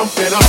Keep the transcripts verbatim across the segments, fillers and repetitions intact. jump it off.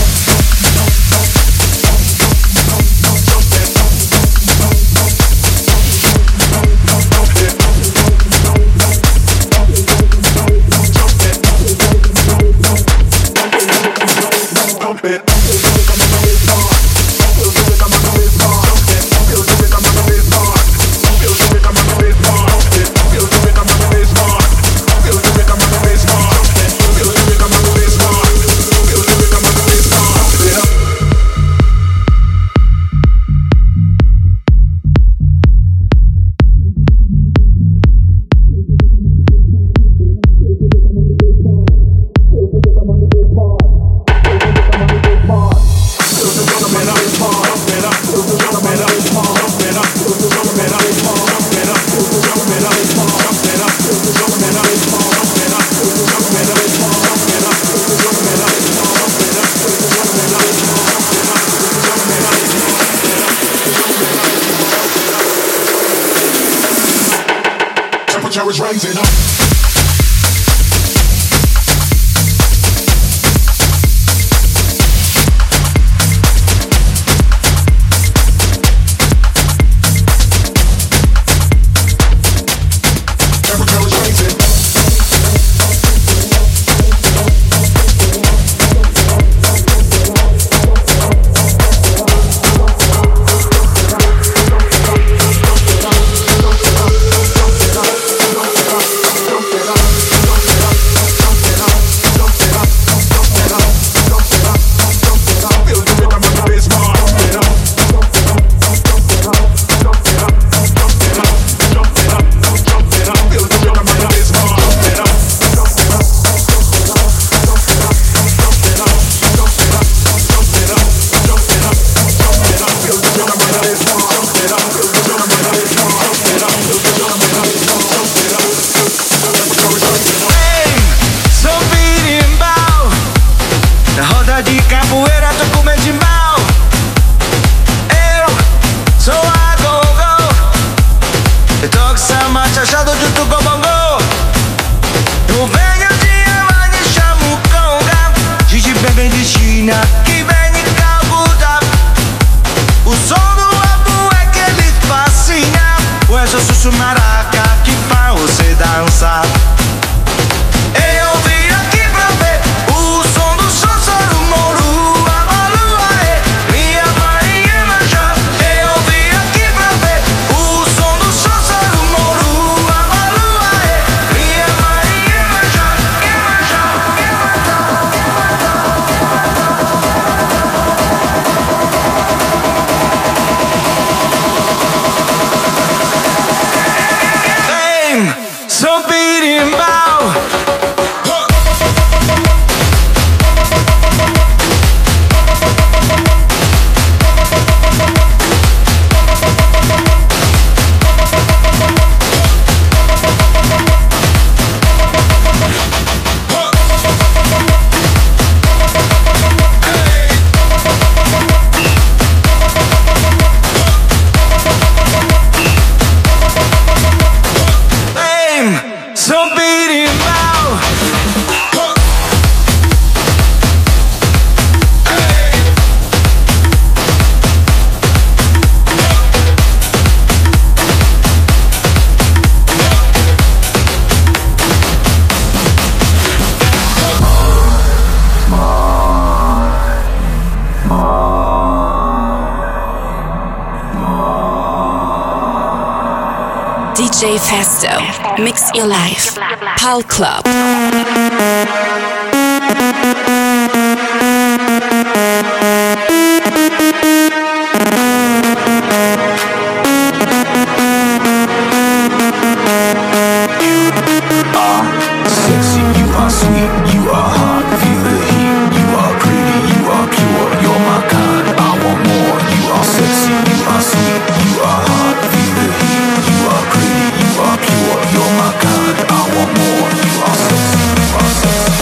D J Festo, mix your life. Pal Club. You're my God, I want more. You are sexy, you are sexy.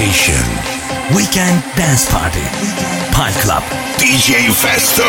station. Weekend dance party. Pal Club. D J Festo.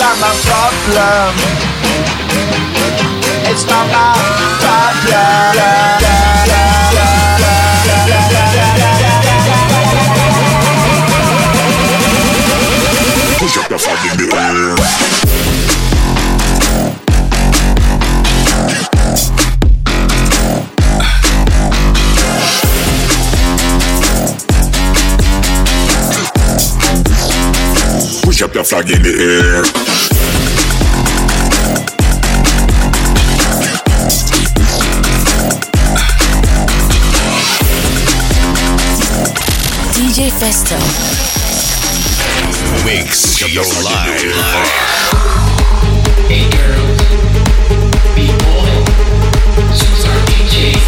I not my problem. It's not my problem. Push up the fucking mirror. Push up the flag in the air. D J Festo wakes your life. Hey girls, be bold. Choose our D Js.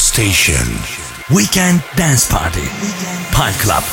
station. Weekend dance party. Pal Club.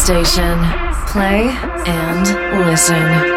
Station. Play and listen.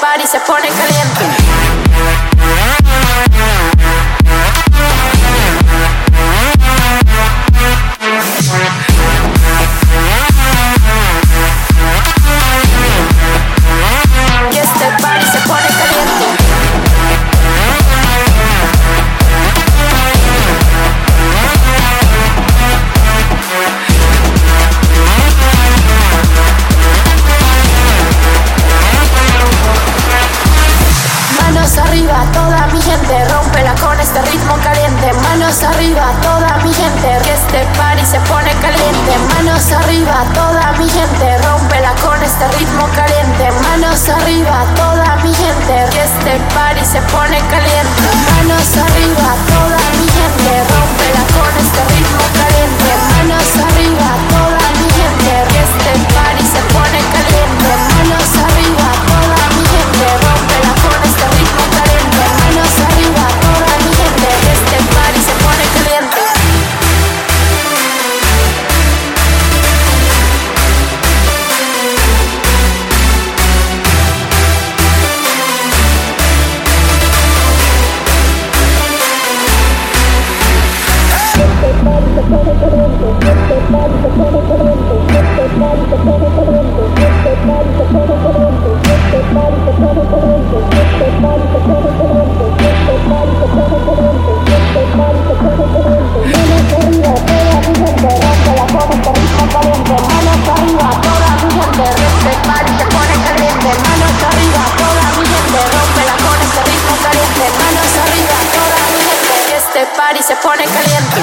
party se pone caliente. Arriba toda mi gente, que este party se pone caliente. Manos arriba toda mi gente, rómpela con este ritmo caliente. Manos arriba toda mi gente, que este party se pone caliente. Manos arriba toda mi gente, rómpela con este ritmo caliente. Manos arriba toda mi gente, que este party se pone caliente. Manos arriba toda mi gente, rómpela con este ritmo caliente. Manos arriba toda mi gente, que este party se pone caliente. Se pone caliente. Party se pone caliente.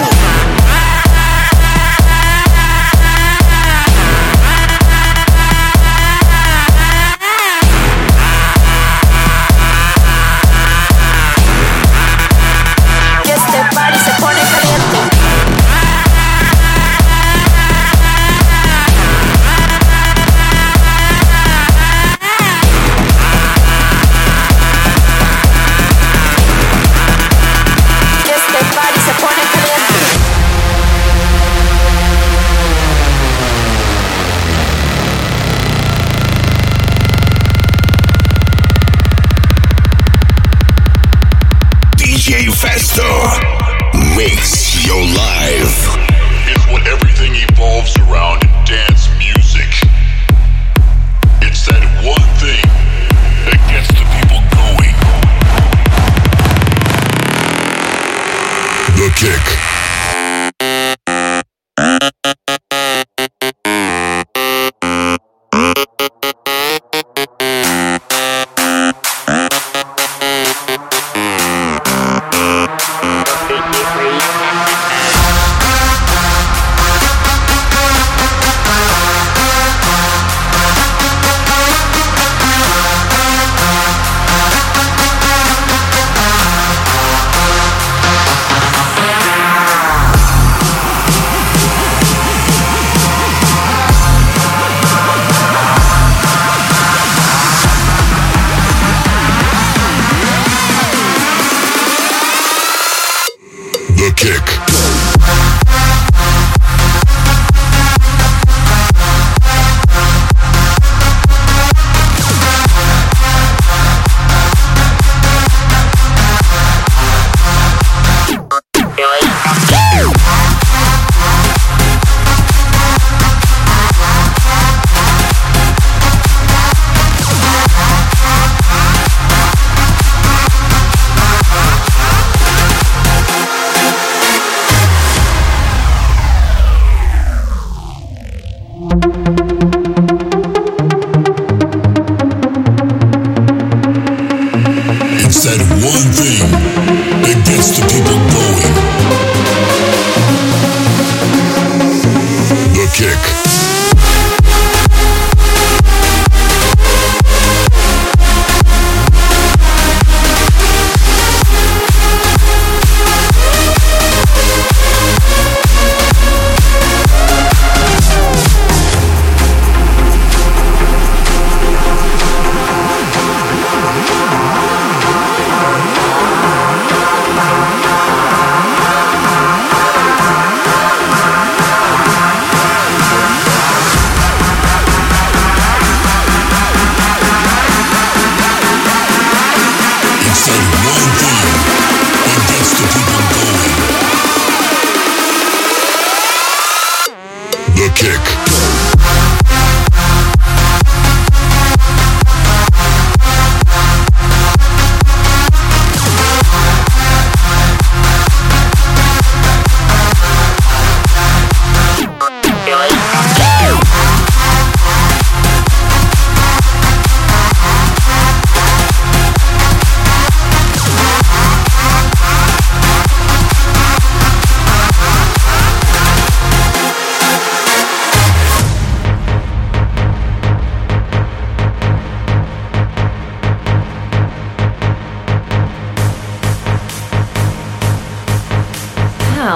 the kick.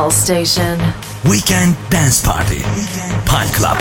Station. Weekend Dance Party. Pal Club.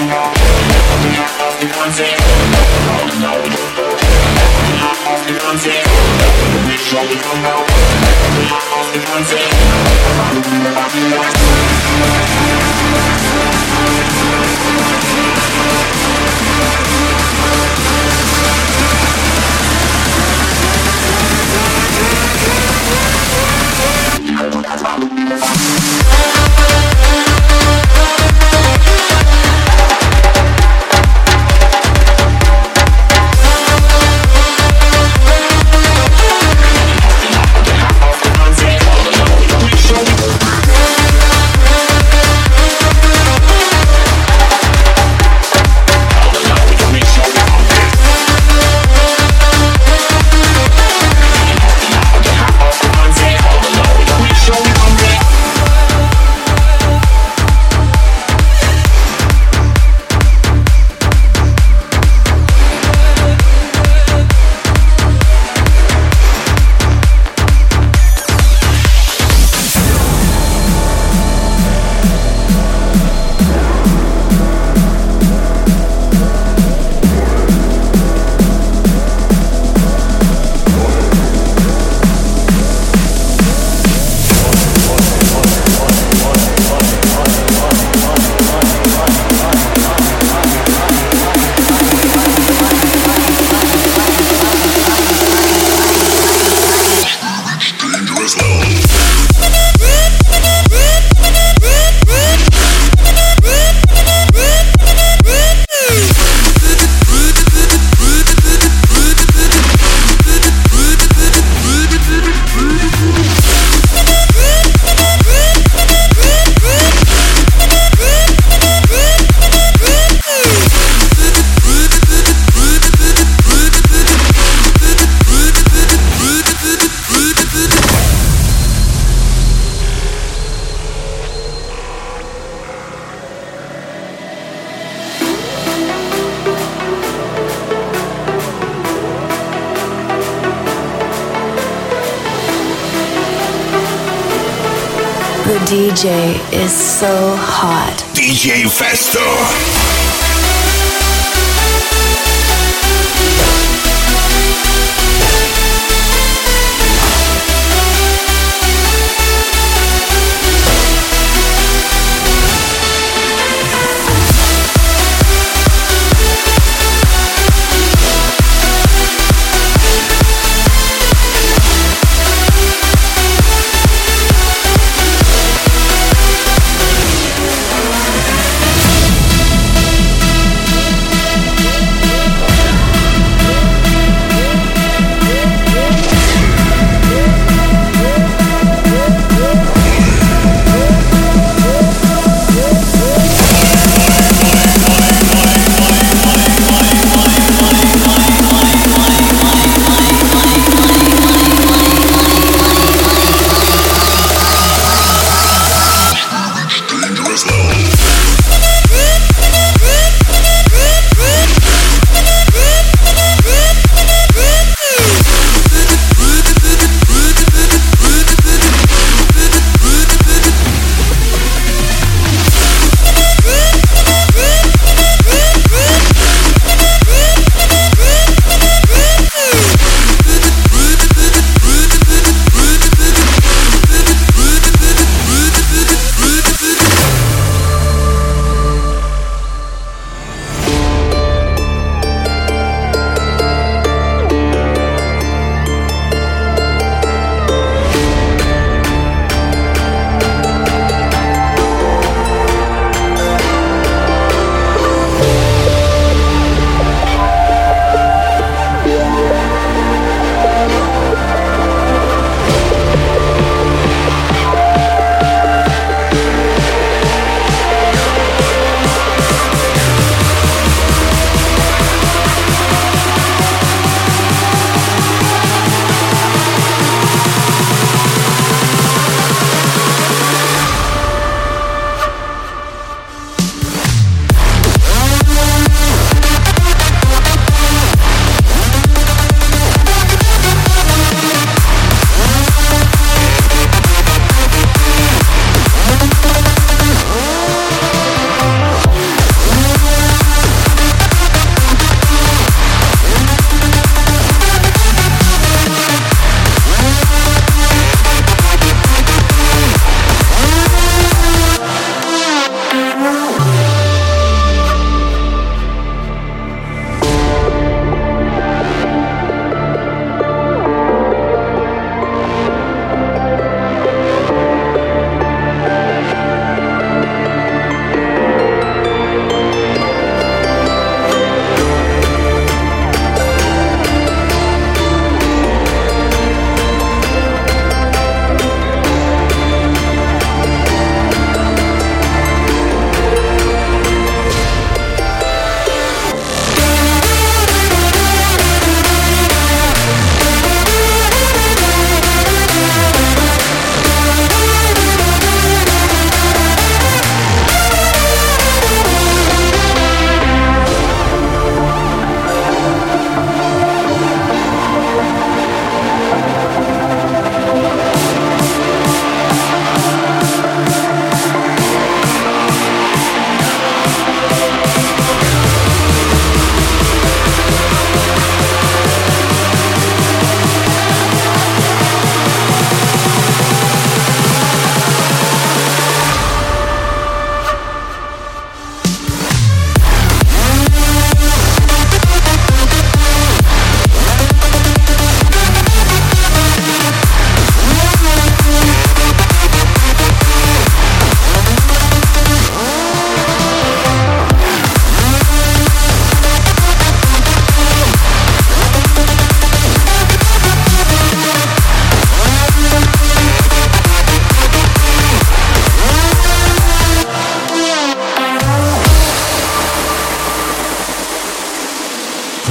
D J is so hot. D J Festo.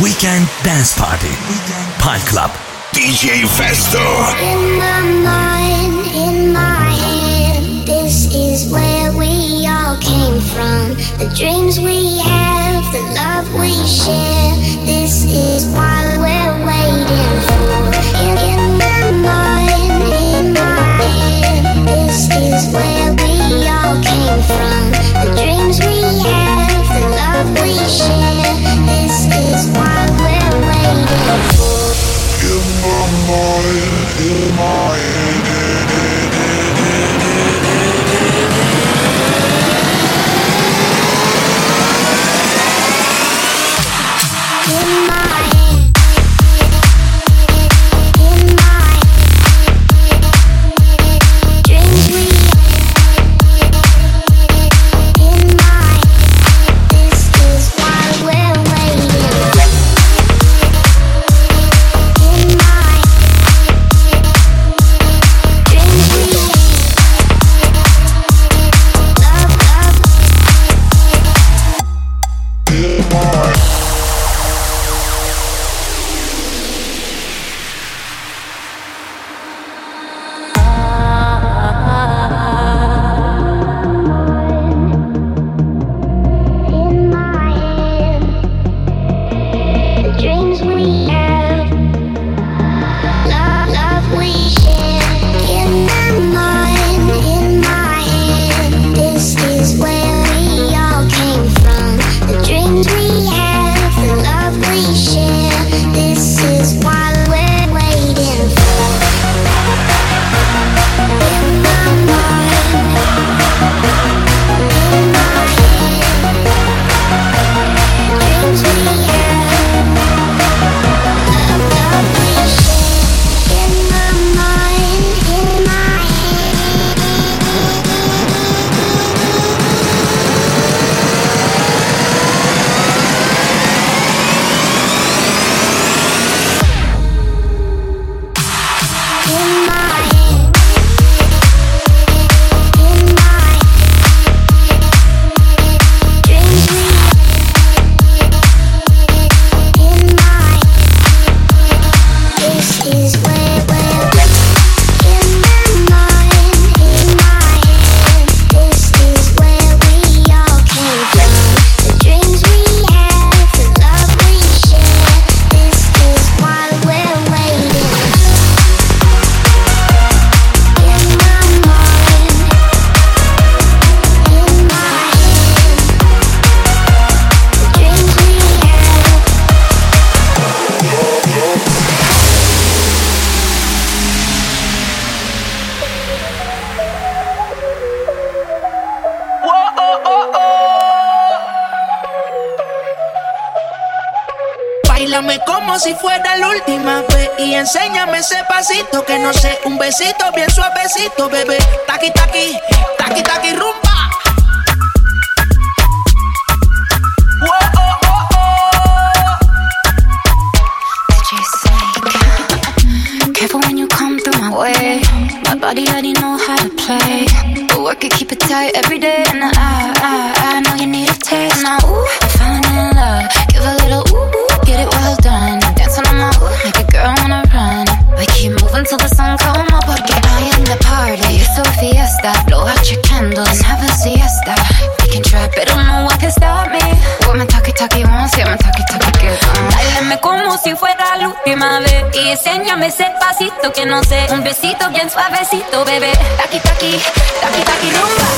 Weekend Dance Party. Pal Club. D J Festo. In my mind, in my head, this is where we all came from. The dreams we have, the love we share, this is why we're waiting for. In, in my mind, in my head, this is where we all came from. The dreams we have, the love we share, this is why we're waiting for. In my mind, in my head, in my head. Enséñame ese pasito que no sé, un besito bien suavecito, bebé. Taqui, taqui, taqui, taqui, rumba. Whoa, oh, oh, oh. Did you say, careful when you come through my way. My body already know how to play. But work it, keep it tight every day. And I, I, I know you need a taste. Now, ooh, I'm falling in love. Give a little ooh, ooh, get it well done. Dancing on my ooh, make a girl wanna run. We keep moving till the sun come up. Porque I am the party, it's a fiesta. Blow out your candles and have a siesta. We can try, pero no one can stop me. Woman talkie talkie won't see, I'm a talkie talkie girl. Dáleme como si fuera la última vez y enséñame ese pasito que no sé, un besito bien suavecito, bebé. Taki taki, taki taki rumba.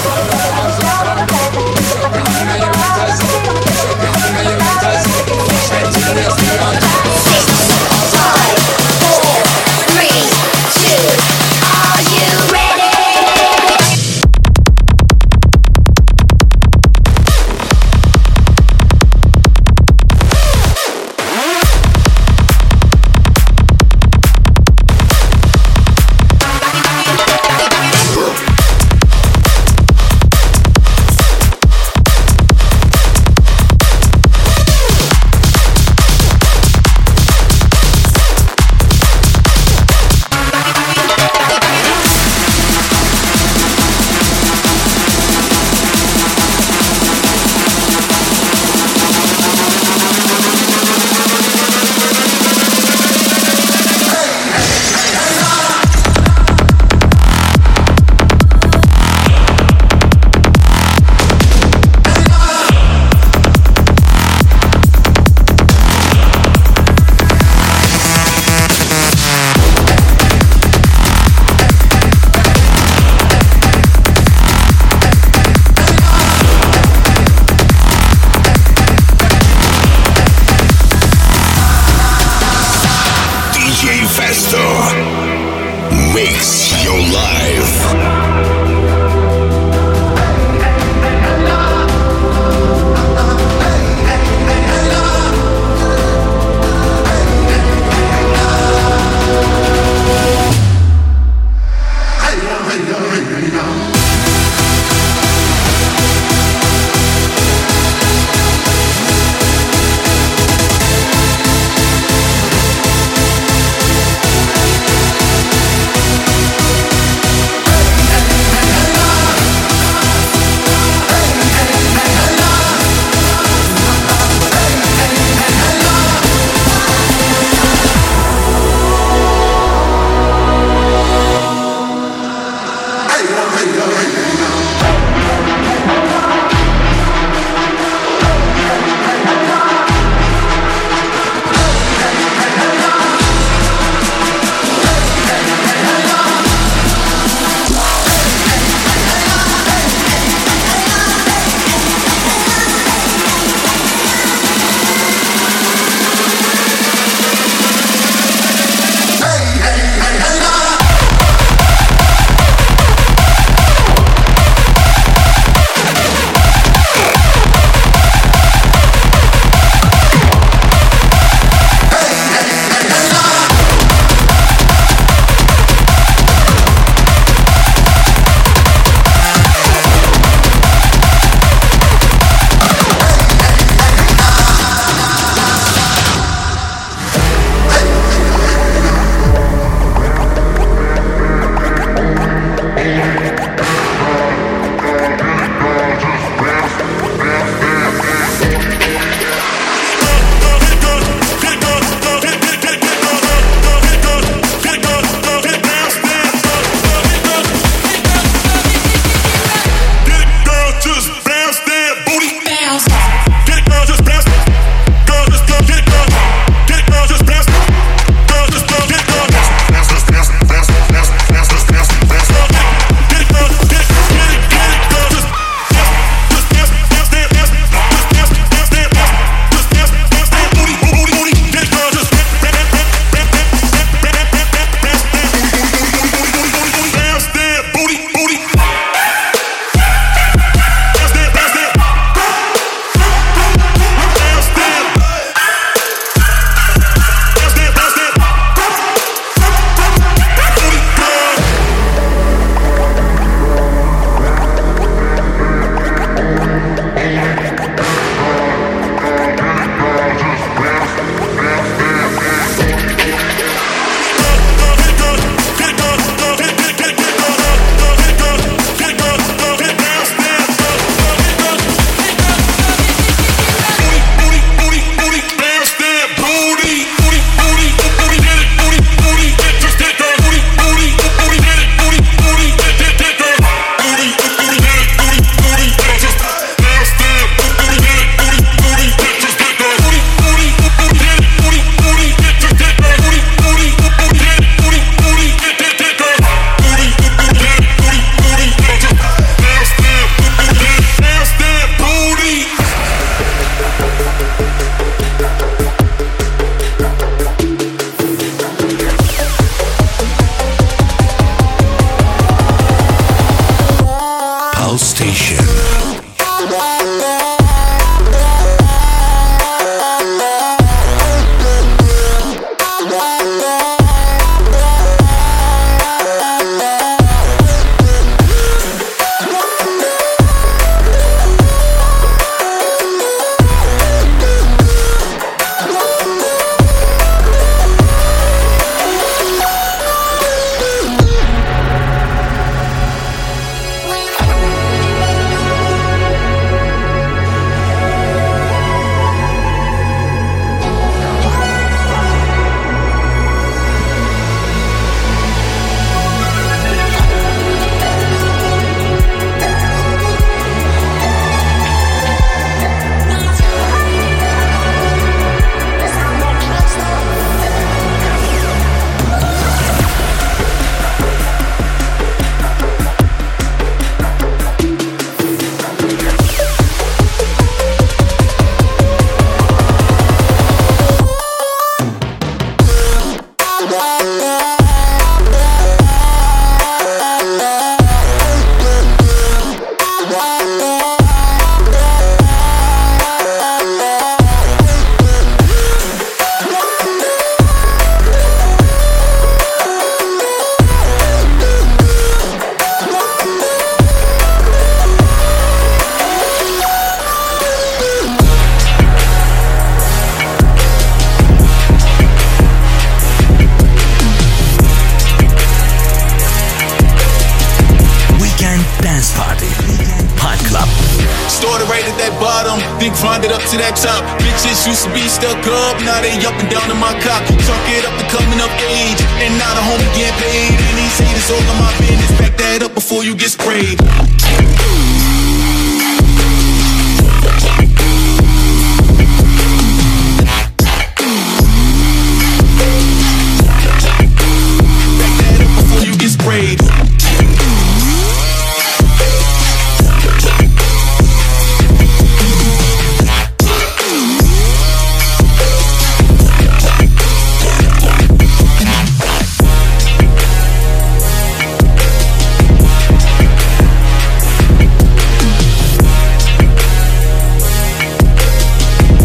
Grind it up to that top. Bitches used to be stuck up, now they up and down in my cock. Talk it up to coming up age, and now the homie get paid. And these haters all in my business. Back that up before you get sprayed.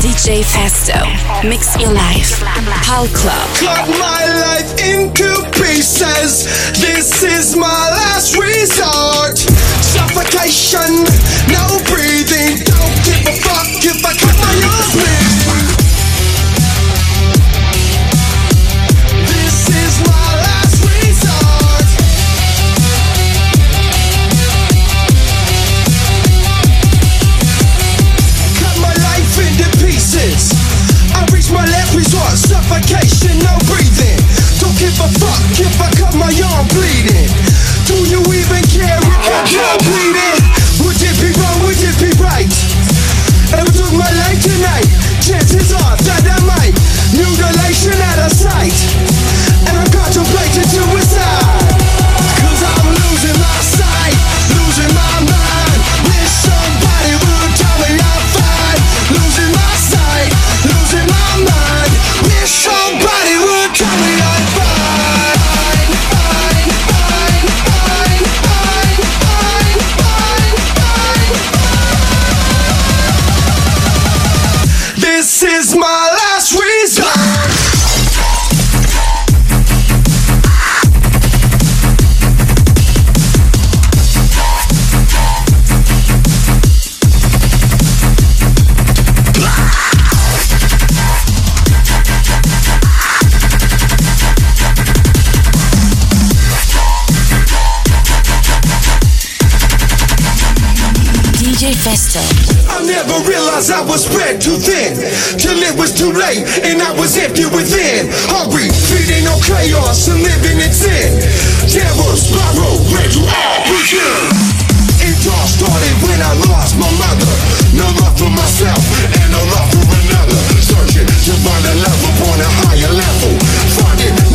D J Festo, mix your life. Pal Club. Cut my life into pieces. This is my last resort. Suffocation, no breathing. Don't give a fuck if I cut my own wrist. This is my last resort. Cut my life into pieces. I reach my last resort. Suffocation, no breathing. Don't give a fuck if I cut my arm bleeding. Do you even care if I cut bleeding? Would it be wrong? Would it be right? Ever took my life tonight? Chances are that I might. Mutilation out of sight, and I'm contemplating suicide. 'Cause I'm losing my sight, losing my mind. Wish somebody would tell me I'm fine. Losing my sight, losing my mind. Wish somebody would tell me I'm fine. This is my last resort. I never realized I was spread too thin, till it was too late and I was empty within. Hungry, feeding on chaos and living in sin. Terror, spiral, where do I begin? It all started when I lost my mother. No love for myself and no love for another. Searching to find a love upon a higher level. Finding